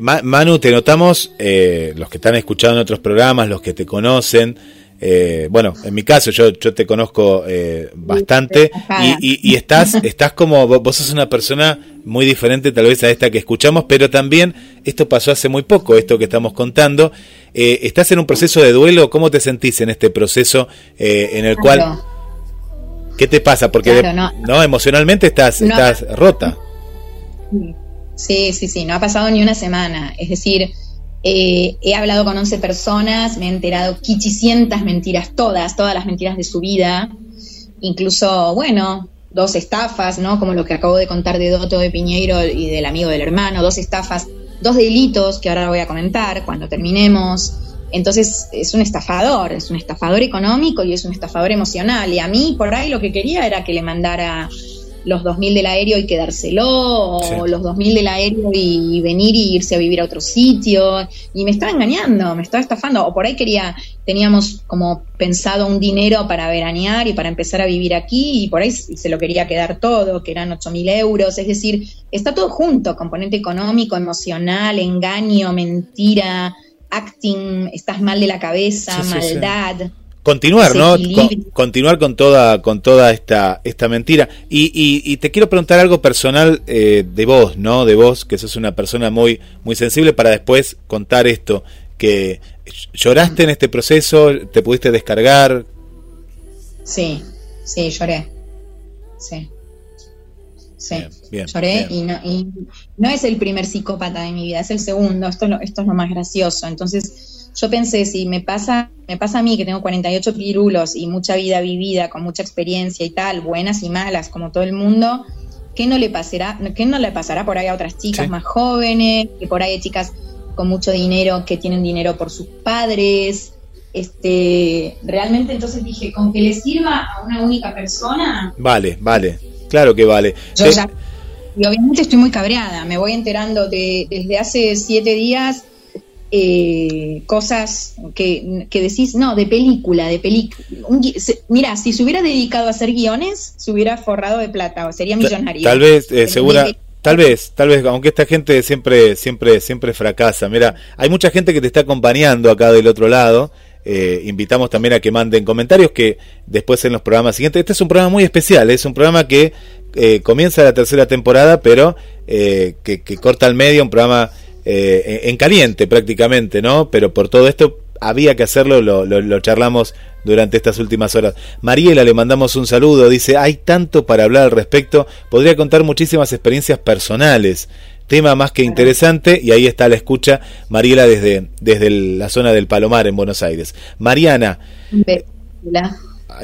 Manu, te notamos, los que están escuchando en otros programas, los que te conocen, bueno, en mi caso yo te conozco bastante, y estás como, vos sos una persona muy diferente tal vez a esta que escuchamos, pero también esto pasó hace muy poco, esto que estamos contando. ¿Estás en un proceso de duelo? ¿Cómo te sentís en este proceso en el cual... ¿Qué te pasa? Porque claro, no, emocionalmente estás rota. Sí, no ha pasado ni una semana. Es decir, he hablado con 11 personas, me he enterado 500 mentiras, todas las mentiras de su vida. Incluso, bueno, 2 estafas, ¿no? Como lo que acabo de contar de Doto, de Piñeiro y del amigo del hermano. 2 estafas, 2 delitos que ahora voy a comentar cuando terminemos. Entonces es un estafador económico y es un estafador emocional. Y a mí por ahí lo que quería era que le mandara los $2,000 del aéreo y quedárselo, o sí, los $2,000 del aéreo y venir y irse a vivir a otro sitio. Y me estaba engañando, me estaba estafando. O por ahí teníamos como pensado un dinero para veranear y para empezar a vivir aquí, y por ahí se lo quería quedar todo, que eran €8,000. Es decir, está todo junto, componente económico, emocional, engaño, mentira... acting, estás mal de la cabeza, sí, maldad. Sí. Continuar, ¿no? Continuar con toda esta mentira. Y te quiero preguntar algo personal de vos, ¿no? De vos, que sos una persona muy, muy sensible, para después contar esto, que lloraste en este proceso, te pudiste descargar. Sí, lloré. sí. Sí, bien, lloré bien. Y no es el primer psicópata de mi vida, es el segundo, esto es lo más gracioso. Entonces yo pensé, si me pasa a mí, que tengo 48 pirulos y mucha vida vivida, con mucha experiencia y tal, buenas y malas, como todo el mundo, ¿qué no le pasará por ahí a otras chicas, sí, más jóvenes? Que por ahí hay chicas con mucho dinero, que tienen dinero por sus padres. Realmente entonces dije, con que le sirva a una única persona... Vale. Claro que vale. Y obviamente estoy muy cabreada, me voy enterando desde hace 7 días cosas que decís, no, de película. Mira, si se hubiera dedicado a hacer guiones, se hubiera forrado de plata, o sería millonario. Tal vez, aunque esta gente siempre fracasa. Mira, hay mucha gente que te está acompañando acá del otro lado. Invitamos también a que manden comentarios, que después en los programas siguientes, este es un programa muy especial, es un programa que comienza la 3ª temporada, pero que corta al medio, un programa en caliente prácticamente, ¿no? Pero por todo esto había que hacerlo, lo charlamos durante estas últimas horas. Mariela, le mandamos un saludo, dice, hay tanto para hablar al respecto, podría contar muchísimas experiencias personales. Tema más que interesante, y ahí está la escucha, Mariela, desde la zona del Palomar en Buenos Aires. Mariana, ahí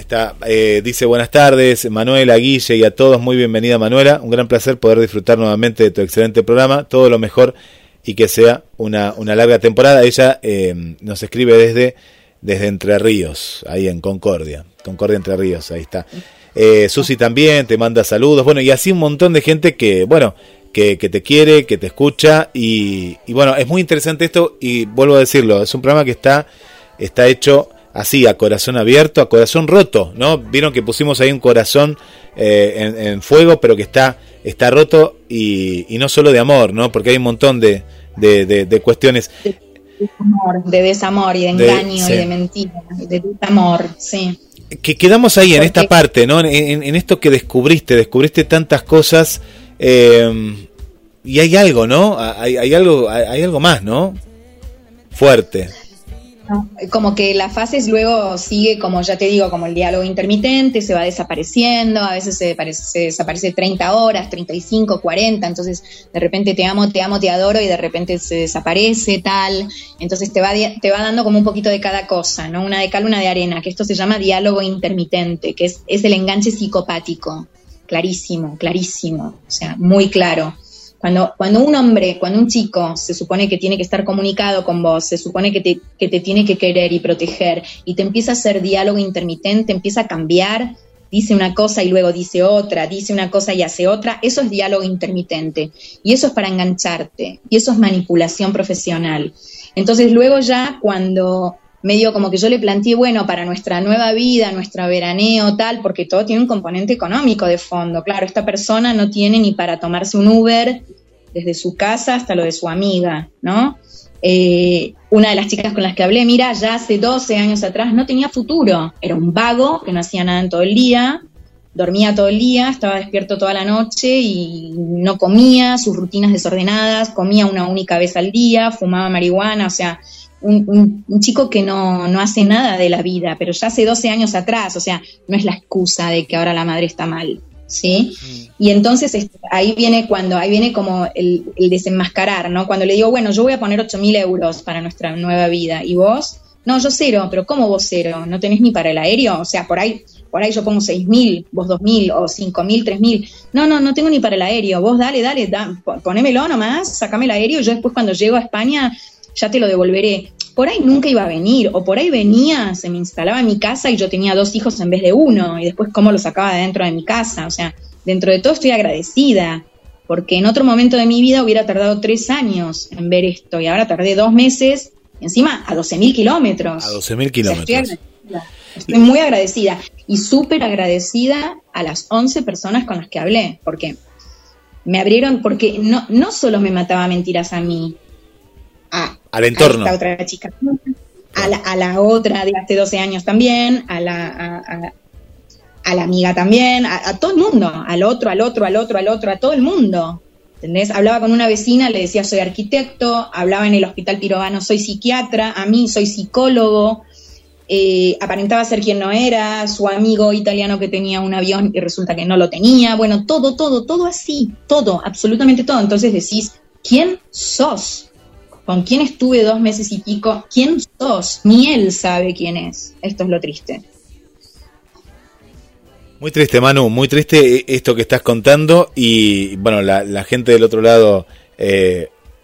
está, dice buenas tardes, Manuela, Guille y a todos, muy bienvenida Manuela, un gran placer poder disfrutar nuevamente de tu excelente programa, todo lo mejor y que sea una larga temporada. Ella nos escribe desde Entre Ríos, ahí en Concordia Entre Ríos, ahí está. Susi también te manda saludos, bueno, y así un montón de gente que, bueno, que te quiere, que te escucha, y bueno, es muy interesante esto, y vuelvo a decirlo, es un programa que está hecho así, a corazón abierto, a corazón roto, ¿no? Vieron que pusimos ahí un corazón en fuego, pero que está roto, y no solo de amor, ¿no? Porque hay un montón de cuestiones. De desamor, y de engaño, sí, y de mentira, de desamor, sí. Que quedamos ahí, en esta parte, ¿no? En esto que descubriste tantas cosas... y hay algo, ¿no? Hay algo más, ¿no? Fuerte. Como que las fases luego sigue, como ya te digo, como el diálogo intermitente, se va desapareciendo, a veces se desaparece 30 horas, 35, 40, entonces de repente te amo, te adoro, y de repente se desaparece tal, entonces te va dando como un poquito de cada cosa, ¿no? Una de cal, una de arena, que esto se llama diálogo intermitente, que es el enganche psicopático. Clarísimo, o sea, muy claro. Cuando un chico se supone que tiene que estar comunicado con vos, se supone que te tiene que querer y proteger, y te empieza a hacer diálogo intermitente, empieza a cambiar, dice una cosa y luego dice otra, dice una cosa y hace otra, eso es diálogo intermitente, y eso es para engancharte, y eso es manipulación profesional. Entonces luego ya cuando... medio como que yo le planteé, bueno, para nuestra nueva vida, nuestro veraneo, tal, porque todo tiene un componente económico de fondo. Claro, esta persona no tiene ni para tomarse un Uber desde su casa hasta lo de su amiga, ¿no? Una de las chicas con las que hablé, mira, ya hace 12 años atrás no tenía futuro. Era un vago que no hacía nada en todo el día, dormía todo el día, estaba despierto toda la noche y no comía, sus rutinas desordenadas, comía una única vez al día, fumaba marihuana, o sea... Un chico que no hace nada de la vida, pero ya hace 12 años atrás, o sea, no es la excusa de que ahora la madre está mal, ¿sí? Sí. Y entonces ahí viene como el desenmascarar, ¿no? Cuando le digo, bueno, yo voy a poner 8.000 euros para nuestra nueva vida, ¿y vos? No, yo 0, pero ¿cómo vos 0? ¿No tenés ni para el aéreo? O sea, por ahí yo pongo 6.000, vos 2.000, o 5.000, 3.000. No tengo ni para el aéreo, vos dale, ponémelo nomás, sacame el aéreo, y yo después cuando llego a España... ya te lo devolveré. Por ahí nunca iba a venir, o por ahí venía, se me instalaba en mi casa y yo tenía 2 hijos en vez de 1, y después cómo lo sacaba de dentro de mi casa. O sea, dentro de todo estoy agradecida, porque en otro momento de mi vida hubiera tardado 3 años en ver esto, y ahora tardé 2 meses, encima a 12.000 kilómetros. A 12.000 kilómetros. O sea, estoy muy agradecida, y súper agradecida a las 11 personas con las que hablé, porque me abrieron, porque no solo me mataba mentiras a mí, al entorno, a esta otra chica, a la otra de hace 12 años también, a la amiga también, a todo el mundo, al otro, a todo el mundo, ¿entendés? Hablaba con una vecina, le decía soy arquitecto, hablaba en el hospital Pirovano, soy psiquiatra, a mí soy psicólogo, aparentaba ser quien no era, su amigo italiano que tenía un avión y resulta que no lo tenía, bueno, todo así, todo, absolutamente todo. Entonces decís, ¿quién sos? ¿Con quién estuve 2 meses y pico? ¿Quién sos? Ni él sabe quién es. Esto es lo triste. Muy triste, Manu, muy triste esto que estás contando y, bueno, la gente del otro lado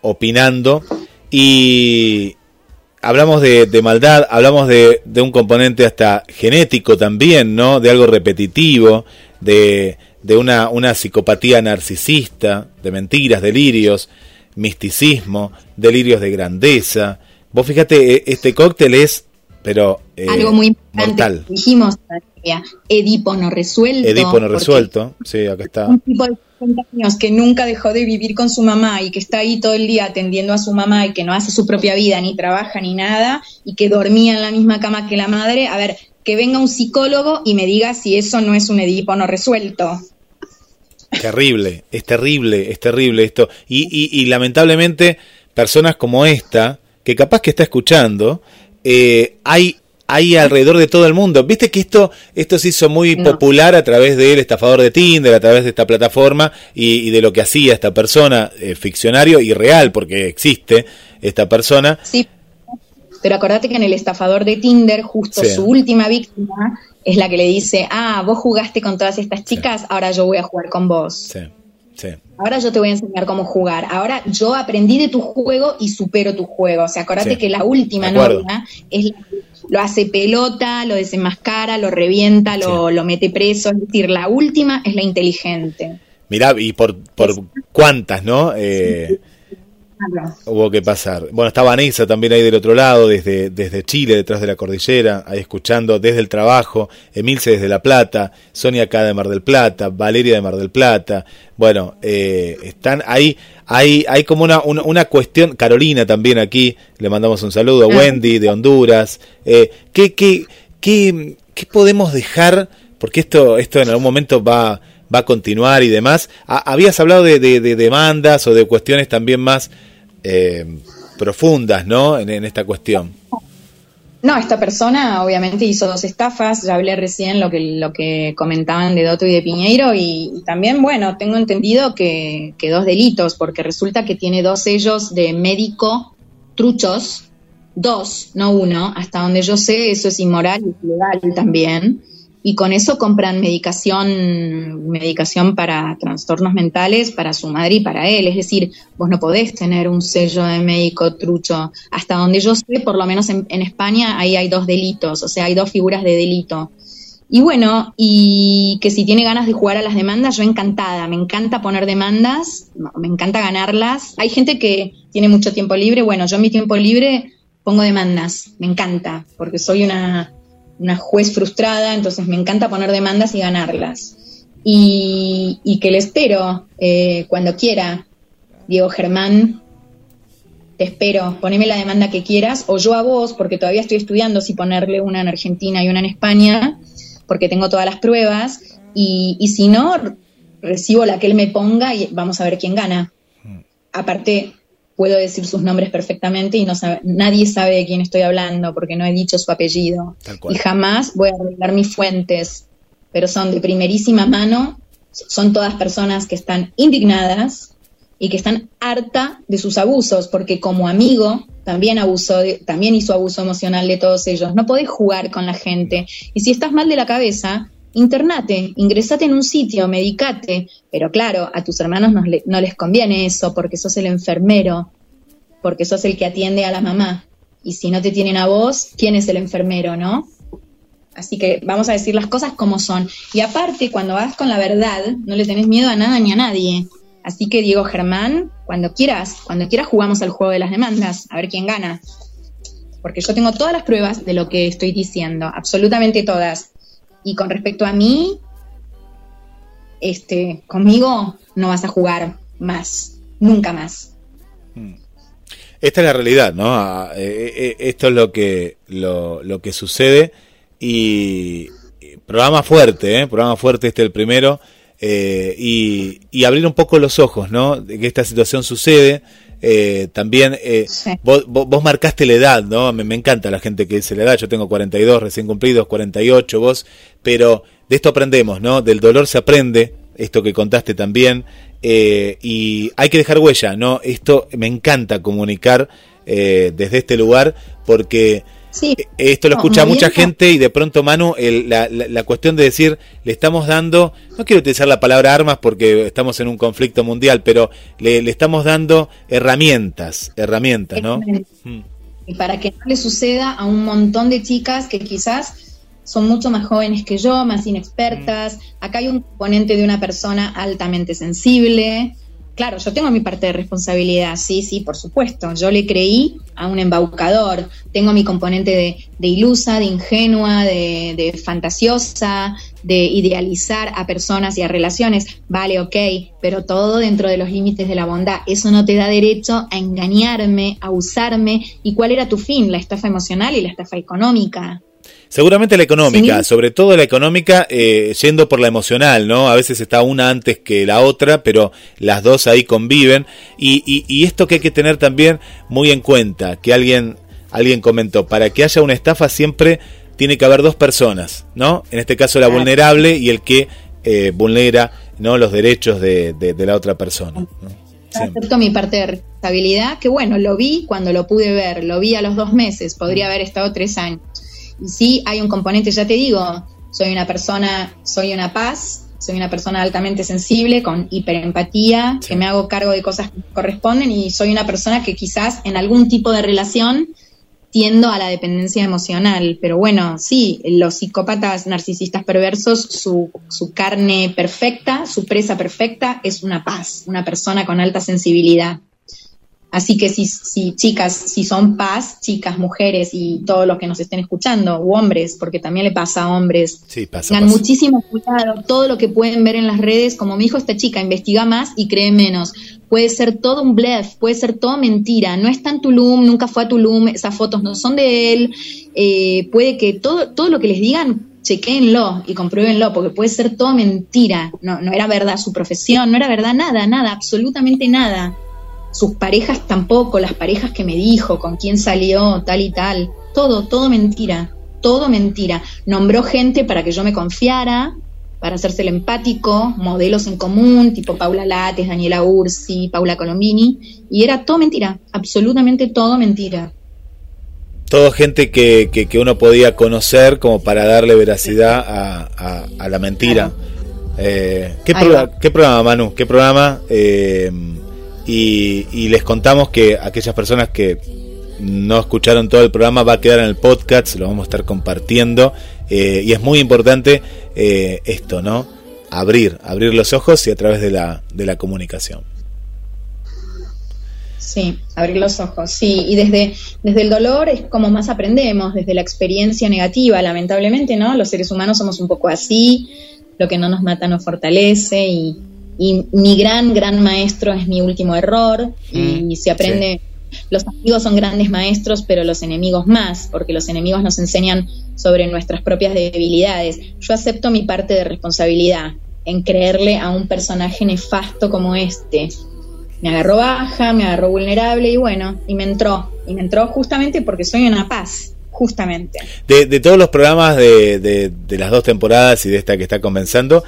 opinando. Y hablamos de maldad, hablamos de un componente hasta genético también, ¿no? De algo repetitivo, de una psicopatía narcisista, de mentiras, delirios, misticismo, delirios de grandeza. Vos fíjate, este cóctel es, pero algo muy importante, mortal. Dijimos, Edipo no resuelto. Edipo no resuelto, sí, acá está. Un tipo de 50 años que nunca dejó de vivir con su mamá y que está ahí todo el día atendiendo a su mamá y que no hace su propia vida, ni trabaja, ni nada, y que dormía en la misma cama que la madre. A ver, que venga un psicólogo y me diga si eso no es un Edipo no resuelto. Terrible, es terrible esto. Y lamentablemente, personas como esta, que capaz que está escuchando, hay alrededor de todo el mundo. Viste que esto se hizo muy popular a través del estafador de Tinder, a través de esta plataforma y de lo que hacía esta persona, ficcionario y real, porque existe esta persona. Sí, pero acordate que en el estafador de Tinder, justo sí, su última víctima es la que le dice, vos jugaste con todas estas chicas, sí, ahora yo voy a jugar con vos. Sí, sí. Ahora yo te voy a enseñar cómo jugar. Ahora yo aprendí de tu juego y supero tu juego. O sea, acordate que la última novia es la que lo hace pelota, lo desenmascara, lo revienta, lo mete preso. Es decir, la última es la inteligente. Mirá, y por cuántas, ¿no? Hubo que pasar. Bueno, está Vanessa también ahí del otro lado, desde Chile, detrás de la cordillera, ahí escuchando desde el trabajo, Emilce desde La Plata, Sonia acá de Mar del Plata, Valeria de Mar del Plata. Bueno, están ahí, hay como una cuestión. Carolina también aquí, le mandamos un saludo. A Wendy de Honduras. ¿Qué podemos dejar? Porque esto en algún momento va a continuar y demás. Habías hablado de demandas o de cuestiones también más profundas, ¿no? En esta cuestión. No, esta persona obviamente hizo 2 estafas. Ya hablé recién lo que comentaban de Doto y de Piñeiro y también, bueno, tengo entendido que 2 delitos, porque resulta que tiene 2 sellos de médico truchos, 2, no 1. Hasta donde yo sé, eso es inmoral y ilegal también. Y con eso compran medicación para trastornos mentales para su madre y para él. Es decir, vos no podés tener un sello de médico trucho. Hasta donde yo sé, por lo menos en España, ahí hay 2 delitos, o sea, hay 2 figuras de delito. Y bueno, y que si tiene ganas de jugar a las demandas, yo encantada. Me encanta poner demandas, me encanta ganarlas. Hay gente que tiene mucho tiempo libre. Bueno, yo en mi tiempo libre pongo demandas. Me encanta, porque soy una juez frustrada, entonces me encanta poner demandas y ganarlas. Y que le espero cuando quiera. Diego Germán, te espero, poneme la demanda que quieras, o yo a vos, porque todavía estoy estudiando si ponerle una en Argentina y una en España, porque tengo todas las pruebas, y si no, recibo la que él me ponga y vamos a ver quién gana. Aparte, puedo decir sus nombres perfectamente y nadie sabe de quién estoy hablando porque no he dicho su apellido. Y jamás voy a revelar mis fuentes, pero son de primerísima mano, son todas personas que están indignadas y que están harta de sus abusos, porque como amigo también abusó, también hizo abuso emocional de todos ellos. No podés jugar con la gente. Y si estás mal de la cabeza, internate, ingresate en un sitio, medicate, pero claro, a tus hermanos no les conviene eso, porque sos el enfermero, porque sos el que atiende a la mamá, y si no te tienen a vos, ¿quién es el enfermero, no? Así que vamos a decir las cosas como son, y aparte, cuando vas con la verdad, no le tenés miedo a nada ni a nadie, así que Diego Germán, cuando quieras jugamos al juego de las demandas, a ver quién gana, porque yo tengo todas las pruebas de lo que estoy diciendo, absolutamente todas. Y con respecto a mí, conmigo no vas a jugar más, nunca más. Esta es la realidad, ¿no? Esto es lo que sucede y programa fuerte este el primero y abrir un poco los ojos, ¿no? De que esta situación sucede, También sí. vos marcaste la edad, ¿no? Me encanta la gente que dice la edad. Yo tengo 42 recién cumplidos, 48 vos, pero de esto aprendemos, ¿no? Del dolor se aprende, esto que contaste también, y hay que dejar huella, ¿no? Esto me encanta comunicar desde este lugar, porque sí, esto lo escucha mucha gente, y de pronto, Manu, la cuestión de decir, le estamos dando, no quiero utilizar la palabra armas porque estamos en un conflicto mundial, pero le estamos dando herramientas, ¿no? Y para que no le suceda a un montón de chicas que quizás son mucho más jóvenes que yo, más inexpertas. Acá hay un componente de una persona altamente sensible. Claro, yo tengo mi parte de responsabilidad, sí, por supuesto. Yo le creí a un embaucador. Tengo mi componente de ilusa, de ingenua, de fantasiosa, de idealizar a personas y a relaciones. Vale, ok, pero todo dentro de los límites de la bondad. Eso no te da derecho a engañarme, a usarme. ¿Y cuál era tu fin? La estafa emocional y la estafa económica. Seguramente la económica, sí. Sobre todo la económica, yendo por la emocional, ¿no? A veces está una antes que la otra, pero las dos ahí conviven. Y esto que hay que tener también muy en cuenta, que alguien comentó, para que haya una estafa siempre tiene que haber dos personas, ¿no? En este caso la claro. vulnerable y el que vulnera, ¿no?, los derechos de la otra persona, ¿no? Acepto mi parte de responsabilidad, que bueno, lo vi cuando lo pude ver, lo vi a los 2 meses, podría haber estado 3 años. Y sí, hay un componente, ya te digo, soy una persona altamente sensible, con hiperempatía, sí. que me hago cargo de cosas que me corresponden, y soy una persona que quizás en algún tipo de relación tiendo a la dependencia emocional. Pero bueno, sí, los psicópatas narcisistas perversos, su carne perfecta, su presa perfecta es una paz, una persona con alta sensibilidad. Así que si chicas, si son paz, chicas, mujeres y todos los que nos estén escuchando, o hombres, porque también le pasa a hombres, sí, tengan muchísimo cuidado, todo lo que pueden ver en las redes, como me dijo esta chica, investiga más y cree menos. Puede ser todo un bluff, puede ser todo mentira, no está en Tulum, nunca fue a Tulum, esas fotos no son de él, puede que todo lo que les digan, chequéenlo y compruébenlo, porque puede ser todo mentira, no era verdad su profesión, no era verdad nada, absolutamente nada. Sus parejas tampoco, las parejas que me dijo, con quién salió, tal y tal. Todo mentira. Nombró gente para que yo me confiara, para hacerse el empático, modelos en común, tipo Paula Lates, Daniela Urzi, Paula Colombini, y era todo mentira, absolutamente todo mentira. Todo gente que uno podía conocer como para darle veracidad a la mentira. Claro. ¿Qué programa, Manu? ¿Qué programa? Y les contamos que aquellas personas que no escucharon todo el programa va a quedar en el podcast, lo vamos a estar compartiendo, y es muy importante esto, ¿no? Abrir los ojos, y a través de la comunicación. Sí, abrir los ojos, sí, y desde el dolor es como más aprendemos, desde la experiencia negativa, lamentablemente, ¿no? Los seres humanos somos un poco así, lo que no nos mata nos fortalece, y mi gran maestro es mi último error, y se aprende, sí. Los amigos son grandes maestros, pero los enemigos más, porque los enemigos nos enseñan sobre nuestras propias debilidades. Yo acepto mi parte de responsabilidad en creerle a un personaje nefasto como este. Me agarró baja, me agarró vulnerable, y bueno, y me entró justamente porque soy una paz. Justamente. De todos los programas de las 2 temporadas y de esta que está comenzando,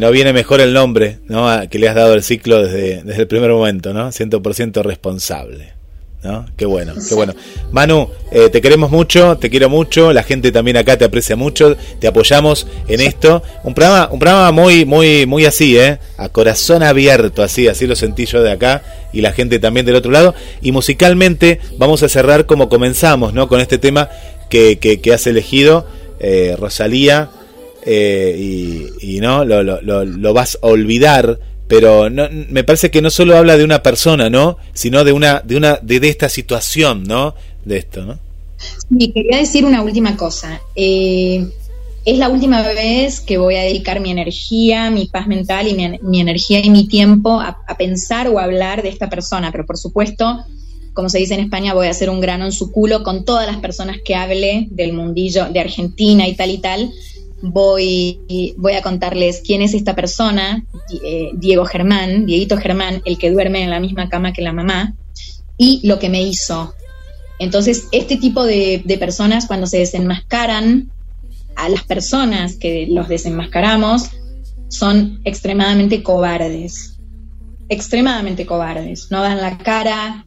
no viene mejor el nombre, ¿no?, que le has dado al ciclo desde el primer momento, ¿no? 100% responsable, ¿no? Qué bueno, qué bueno. Manu, te queremos mucho, te quiero mucho, la gente también acá te aprecia mucho, te apoyamos en esto. Un programa muy así, a corazón abierto, así lo sentí yo de acá, y la gente también del otro lado. Y musicalmente vamos a cerrar como comenzamos, ¿no?, con este tema que has elegido, Rosalía, y no lo vas a olvidar. Pero no, me parece que no solo habla de una persona, ¿no?, sino de esta situación, ¿no?, de esto, ¿no? Sí, quería decir una última cosa. Es la última vez que voy a dedicar mi energía, mi paz mental y mi energía y mi tiempo a pensar o a hablar de esta persona. Pero por supuesto, como se dice en España, voy a hacer un grano en su culo con todas las personas que hable del mundillo de Argentina y tal. Voy a contarles quién es esta persona, Diego Germán, Dieguito Germán, el que duerme en la misma cama que la mamá, y lo que me hizo. Entonces, este tipo de personas, cuando se desenmascaran, a las personas que los desenmascaramos, son extremadamente cobardes. Extremadamente cobardes. No dan la cara.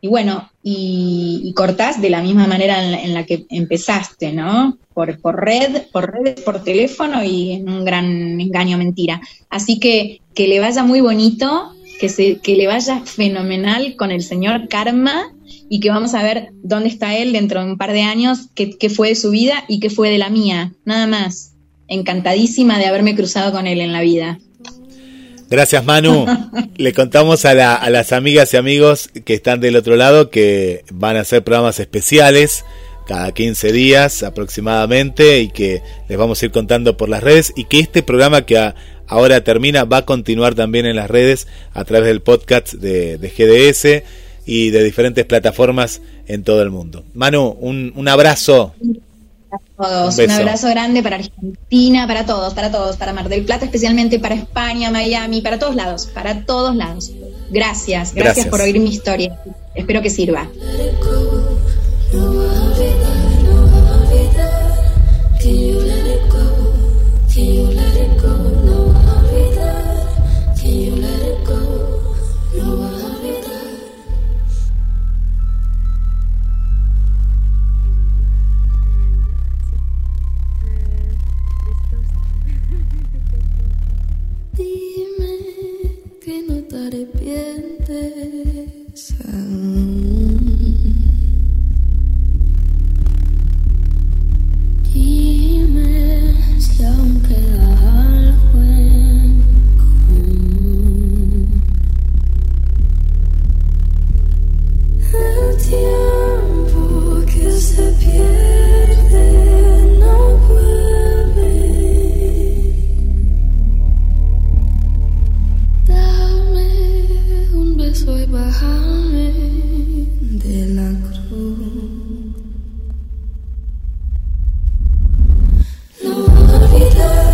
Y bueno, y cortás de la misma manera en la que empezaste, ¿no? Por redes, por teléfono y en un gran engaño, mentira. Así que le vaya muy bonito, que le vaya fenomenal con el señor Karma, y que vamos a ver dónde está él dentro de un par de años, qué fue de su vida y qué fue de la mía, nada más. Encantadísima de haberme cruzado con él en la vida. Gracias, Manu. Le contamos a las amigas y amigos que están del otro lado que van a hacer programas especiales cada 15 días aproximadamente, y que les vamos a ir contando por las redes, y que este programa que ahora termina va a continuar también en las redes a través del podcast de GDS y de diferentes plataformas en todo el mundo. Manu, un abrazo. A todos, un abrazo grande para Argentina, para todos, para Mar del Plata especialmente, para España, Miami, para todos lados. Gracias por oír mi historia. Espero que sirva. Arrepientes aún. Dime si aún queda algo en común. El tiempo que se pierde no vuelve. Soy bajarme de la cruz. No olvidar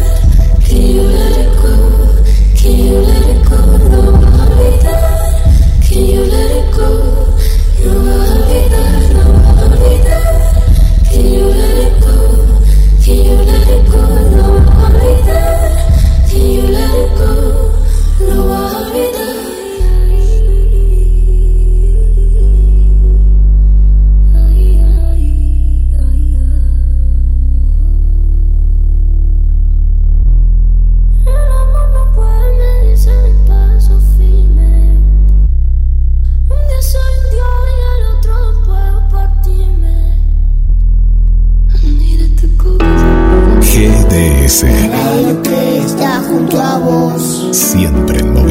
que you let it go, que you let it go. No olvidar que you let it go. No olvidar que you let it go, que you let it go. No olvidar que you let it go. No olvidar. GDS, está junto a vos, siempre en vos.